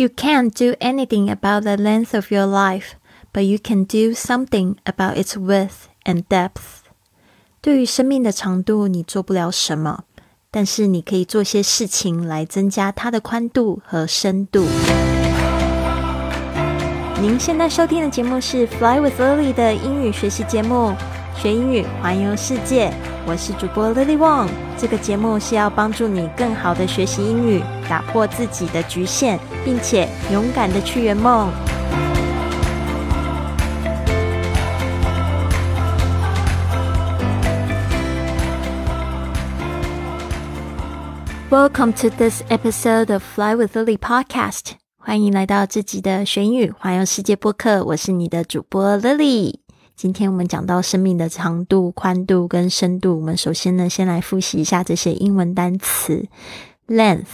You can't do anything about the length of your life, but you can do something about its width and depth. 对于生命的长度，你做不了什么，但是你可以做些事情来增加它的宽度和深度。您现在收听的节目是 Fly with Lily 的英语学习节目，学英语环游世界。我是主播 Lily Wong， 这个节目是要帮助你更好的学习英语，打破自己的局限，并且勇敢的去圆梦。Welcome to this episode of Fly with Lily podcast. 欢迎来到这集的学英语环游世界播客，我是你的主播 Lily。今天我们讲到生命的长度、宽度跟深度，我们首先呢，先来复习一下这些英文单词。 Length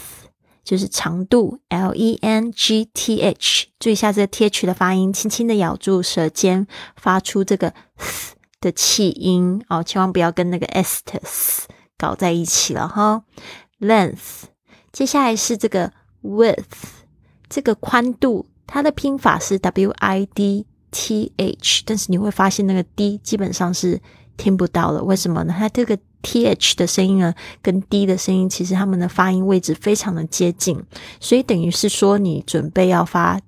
就是长度 L-E-N-G-T-H， 注意一下这个 TH 的发音，轻轻的咬住舌尖，发出这个 th 的气音哦，千万不要跟那个 s 的 s 搞在一起了哈。 Length 接下来是这个 width， 这个宽度它的拼法是 W-I-D-T-H， 但是你会发现那个 D 基本上是听不到了，为什么呢？它这个 TH 的声音呢跟 D 的声音其实它们的发音位置非常的接近，所以等于是说你准备要发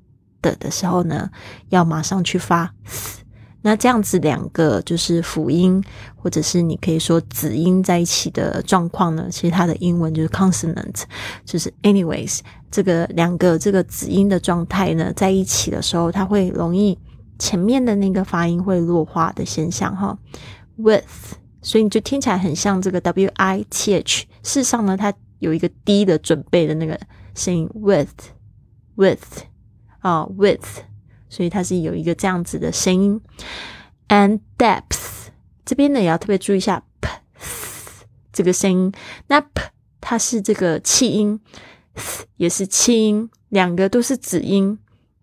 的时候呢，要马上去发 th， 那这样子两个就是辅音或者是你可以说子音在一起的状况呢，其实它的英文就是 consonant， 就是 anyways， 这个两个这个子音的状态呢在一起的时候，它会容易前面的那个发音会弱化的现象哈。Width， 所以你就听起来很像这个 W-I-T-H， 事实上呢它有一个 D 的准备的那个声音 Width 啊 Width， 所以它是有一个这样子的声音。And depth 这边呢也要特别注意一下 P 这个声音，那 P 它是这个气音， Th 也是气音，两个都是子音，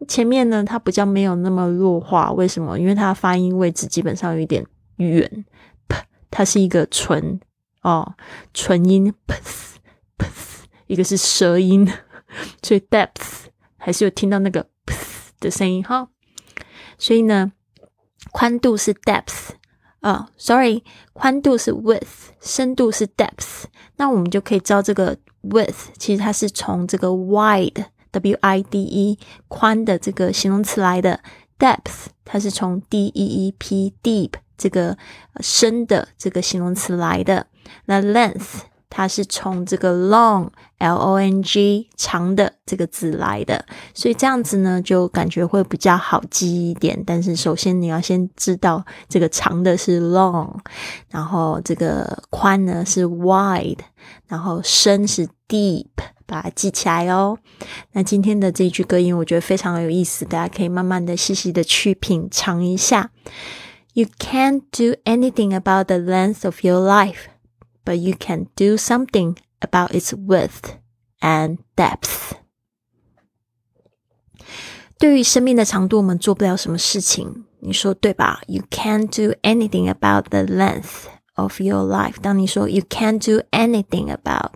前面呢它比较没有那么弱化，为什么？因为它的发音位置基本上有一点远，它是一个唇哦，唇音，一个是舌音，所以 depth 还是有听到那个的声音哈。所以呢，宽度是 depth， 哦 ，sorry， 宽度是 width， 深度是 depth。那我们就可以知道这个 width 其实它是从这个 wide W-I-D-E 宽的这个形容词来的， depth 它是从 D-E-E-P deep 这个深的这个形容词来的，那 length 它是从这个 long L-O-N-G 长的这个字来的，所以这样子呢就感觉会比较好记一点，但是首先你要先知道这个长的是 long， 然后这个宽呢是 wide， 然后深是 deep， 把它记起来哦。那今天的这一句歌音我觉得非常有意思，大家可以慢慢的细细的去品尝一下。You can't do anything about the length of your life, but you can do something about its width and depth. 对于生命的长度，我们做不了什么事情，你说对吧？ You can't do anything about the length of your life. 当你说 You can't do anything about，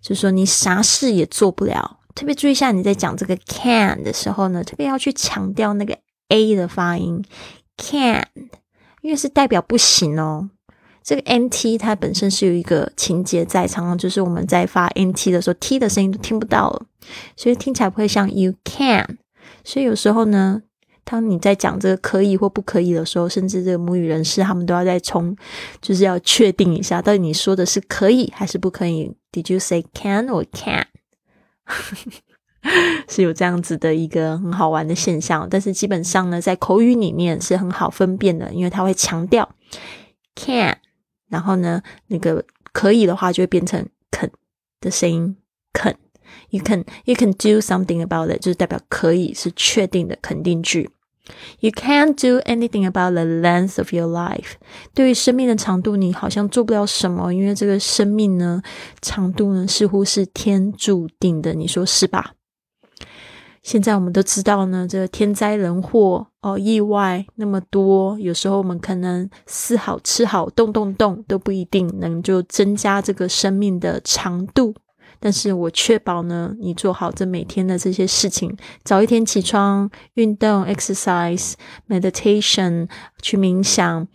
就是说你啥事也做不了。特别注意一下，你在讲这个 can 的时候呢，特别要去强调那个 a 的发音 can。因为是代表不行哦，这个 NT 它本身是有一个情节在，常常就是我们在发 NT 的时候 T 的声音都听不到了，所以听起来不会像 You can。 所以有时候呢，当你在讲这个可以或不可以的时候，甚至这个母语人士他们都要再就是要确定一下到底你说的是可以还是不可以。 Did you say can or can？ 是有这样子的一个很好玩的现象，但是基本上呢在口语里面是很好分辨的，因为它会强调 can， 然后呢那个可以的话就会变成 can 的声音 can， You can do something about it， 就是代表可以，是确定的肯定句。 You can't do anything about the length of your life， 对于生命的长度你好像做不了什么，因为这个生命呢长度呢似乎是天注定的，你说是吧？现在我们都知道呢，这个天灾人祸哦，意外那么多，有时候我们可能思好吃好动都不一定能就增加这个生命的长度，但是我确保呢，你做好这每天的这些事情，早一天起床，运动 exercise meditation 去冥想，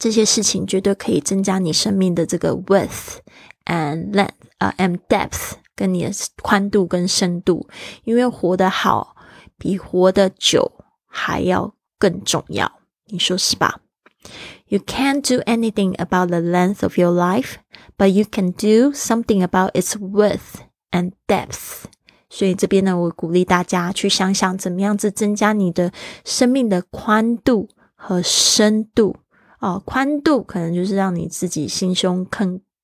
这些事情绝对可以增加你生命的这个 width and length and depth， 跟你的宽度跟深度，因为活得好比活得久还要更重要，你说是吧？ You can't do anything about the length of your life, but you can do something about its width and depth. 所以这边呢，我鼓励大家去想想怎么样子增加你的生命的宽度和深度。宽度可能就是让你自己心胸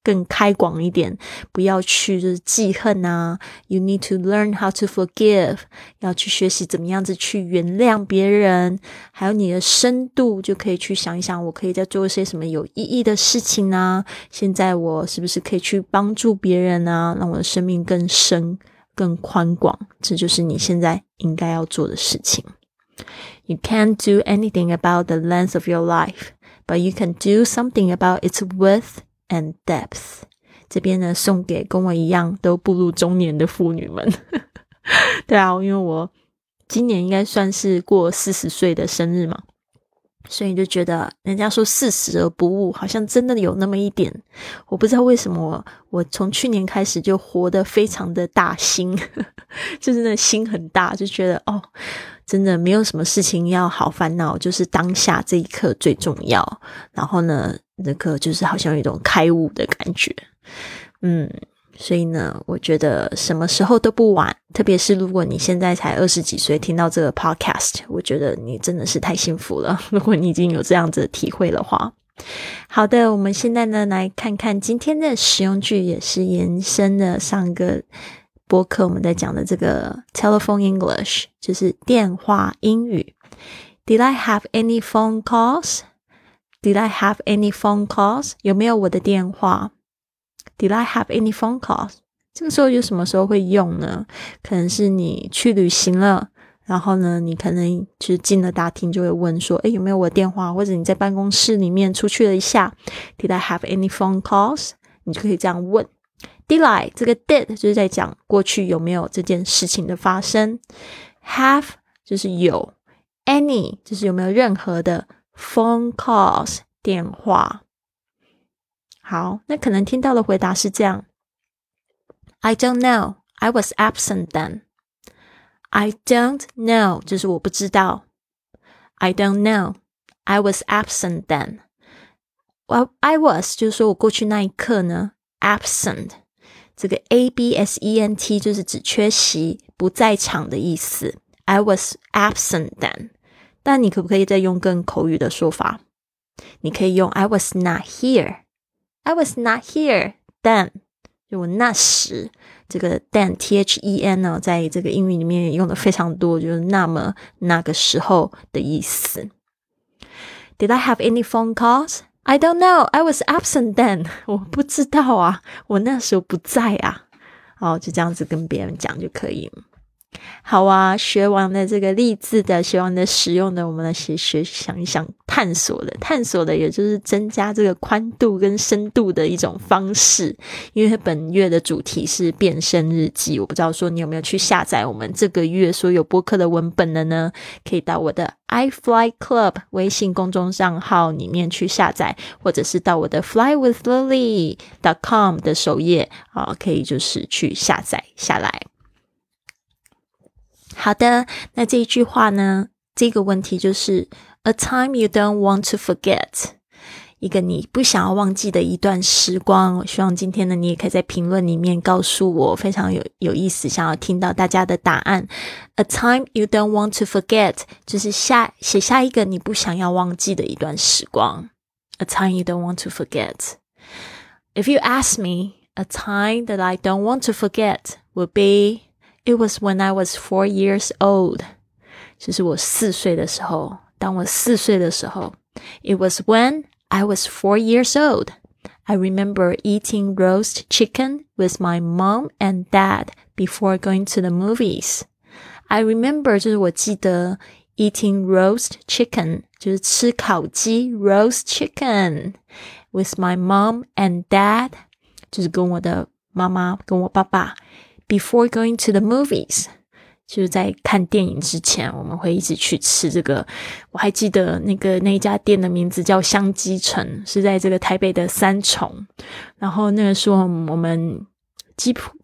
更开广一点，不要去就是记恨啊。You need to learn how to forgive， 要去学习怎么样子去原谅别人。还有你的深度，就可以去想一想，我可以再做一些什么有意义的事情啊。现在我是不是可以去帮助别人啊，让我的生命更深更宽广，这就是你现在应该要做的事情。You can't do anything about the length of your life, but you can do something about its width and depth. 这边呢，送给跟我一样都步入中年的妇女们。对啊，因为我今年应该算是过40岁的生日嘛，所以就觉得人家说40而不惑，好像真的有那么一点。我不知道为什么我从去年开始就活得非常的大心，就是那心很大，就觉得真的没有什么事情要好烦恼，就是当下这一刻最重要。然后呢，那个就是好像有一种开悟的感觉。所以呢，我觉得什么时候都不晚，特别是如果你现在才20几岁听到这个 podcast， 我觉得你真的是太幸福了，如果你已经有这样子的体会的话。好的，我们现在呢，来看看今天的实用句，也是延伸的上个播客我们在讲的这个 telephone English， 就是电话英语。 Did I have any phone calls? Did I have any phone calls? 有没有我的电话？Did I have any phone calls? 这个时候有什么时候会用呢？可能是你去旅行了，然后呢，你可能就是进了大厅就会问说，有没有我的电话？或者你在办公室里面出去了一下 ，Did I have any phone calls? 你就可以这样问。Did I 这个 did 就是在讲过去有没有这件事情的发生。Have 就是有 ，any 就是有没有任何的 phone calls 电话。好，那可能听到的回答是这样。I don't know. I was absent then. I don't know. 就是我不知道。I don't know. I was absent then. Well, I was 就是说我过去那一刻呢 absent. 这个 absent 就是指缺席不在场的意思。I was absent then. 但你可不可以再用更口语的说法？你可以用 I was not here.I was not here then， 就我那时，这个 then then 呢，在这个英语里面也用的非常多，就是那么那个时候的意思。Did I have any phone calls? I don't know. I was absent then. 我不知道啊，我那时候不在啊。就这样子跟别人讲就可以。好啊，学完了这个例字的，学完了实用的，我们来想一想探索的也就是增加这个宽度跟深度的一种方式。因为本月的主题是变身日记，我不知道说你有没有去下载我们这个月所有播客的文本了呢？可以到我的 iFlyClub 微信公众账号里面去下载，或者是到我的 flywithlily.com 的首页可以就是去下载下来。好的，那这一句话呢，这个问题就是 A time you don't want to forget， 一个你不想要忘记的一段时光。我希望今天呢，你也可以在评论里面告诉我，非常有意思，想要听到大家的答案。 A time you don't want to forget 就是写下一个你不想要忘记的一段时光。 A time you don't want to forget. If you ask me, a time that I don't want to forget would be It was when I was 4 years old. 就是我4岁的时候，当我4岁的时候。It was when I was 4 years old. I remember eating roast chicken with my mom and dad before going to the movies. I remember 就是我记得 eating roast chicken 就是吃烤鸡 roast chicken with my mom and dad 就是跟我的妈妈跟我爸爸 before going to the movies， 就是在看电影之前我们会一直去吃这个。我还记得那一家店的名字叫香鸡城，是在这个台北的三重，然后那个时候我们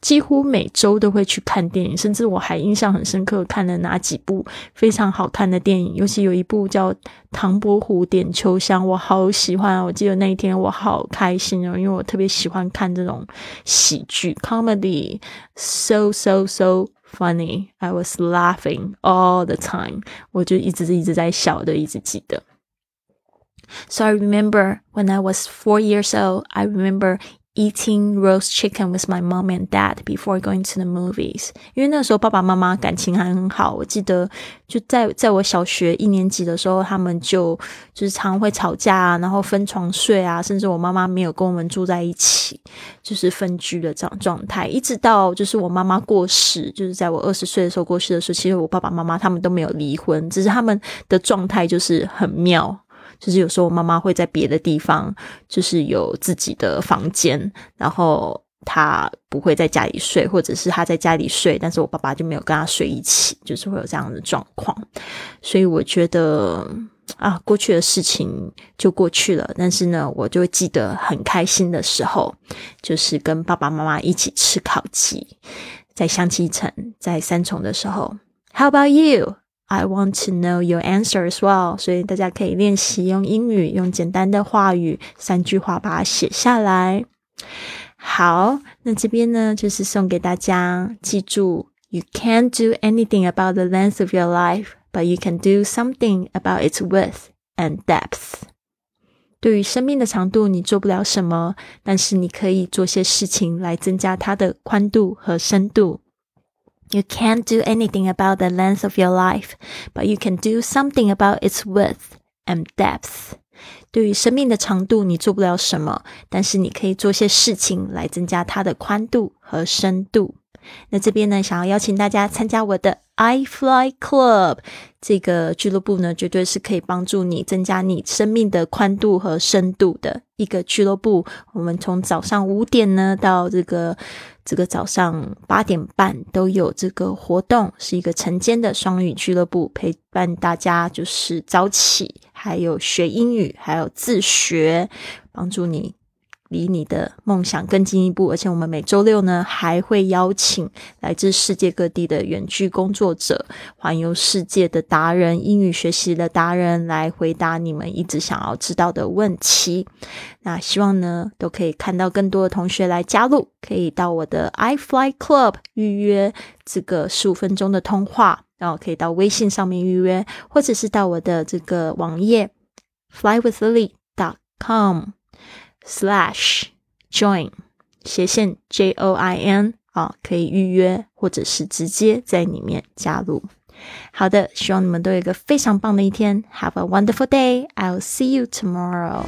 几乎每周都会去看电影，甚至我还印象很深刻看了哪几部非常好看的电影，尤其有一部叫《唐伯虎点秋香》，我好喜欢。我记得那一天我好开心因为我特别喜欢看这种喜剧 comedy， so funny， I was laughing all the time， 我就一直在笑的，一直记得。So I remember when I was 4 years old, I remember eating roast chicken with my mom and dad before going to the movies. 因为那时候爸爸妈妈感情还很好，我记得就在我小学1年级的时候，他们就是常会吵架啊，然后分床睡啊，甚至我妈妈没有跟我们住在一起，就是分居的这样状态，一直到就是我妈妈过世，就是在我20岁的时候过世的时候，其实我爸爸妈妈他们都没有离婚，只是他们的状态就是很妙。就是有时候我妈妈会在别的地方，就是有自己的房间，然后她不会在家里睡，或者是她在家里睡，但是我爸爸就没有跟她睡一起，就是会有这样的状况。所以我觉得啊，过去的事情就过去了，但是呢，我就会记得很开心的时候，就是跟爸爸妈妈一起吃烤鸡，在香七城，在三重的时候。 How about you?I want to know your answer as well. 所以大家可以练习用英语，用简单的话语，3句话把它写下来。好，那这边呢，就是送给大家，记住 You can't do anything about the length of your life, but you can do something about its width and depth. 对于生命的长度，你做不了什么，但是你可以做些事情来增加它的宽度和深度。You can't do anything about the length of your life, but you can do something about its width and depth. 对于生命的长度，你做不了什么，但是你可以做些事情来增加它的宽度和深度。那这边呢，想要邀请大家参加我的 iFlyClub 这个俱乐部呢，绝对是可以帮助你增加你生命的宽度和深度的一个俱乐部。我们从早上5点呢到这个早上8点半都有这个活动，是一个晨间的双语俱乐部，陪伴大家就是早起，还有学英语，还有自学，帮助你离你的梦想更进一步。而且我们每周6呢还会邀请来自世界各地的远距工作者，环游世界的达人，英语学习的达人，来回答你们一直想要知道的问题。那希望呢都可以看到更多的同学来加入，可以到我的 iFlyClub 预约这个15分钟的通话，然后可以到微信上面预约，或者是到我的这个网页 flywithlily.com/join /join 啊，可以预约或者是直接在里面加入。好的，希望你们都有一个非常棒的一天。Have a wonderful day. I'll see you tomorrow.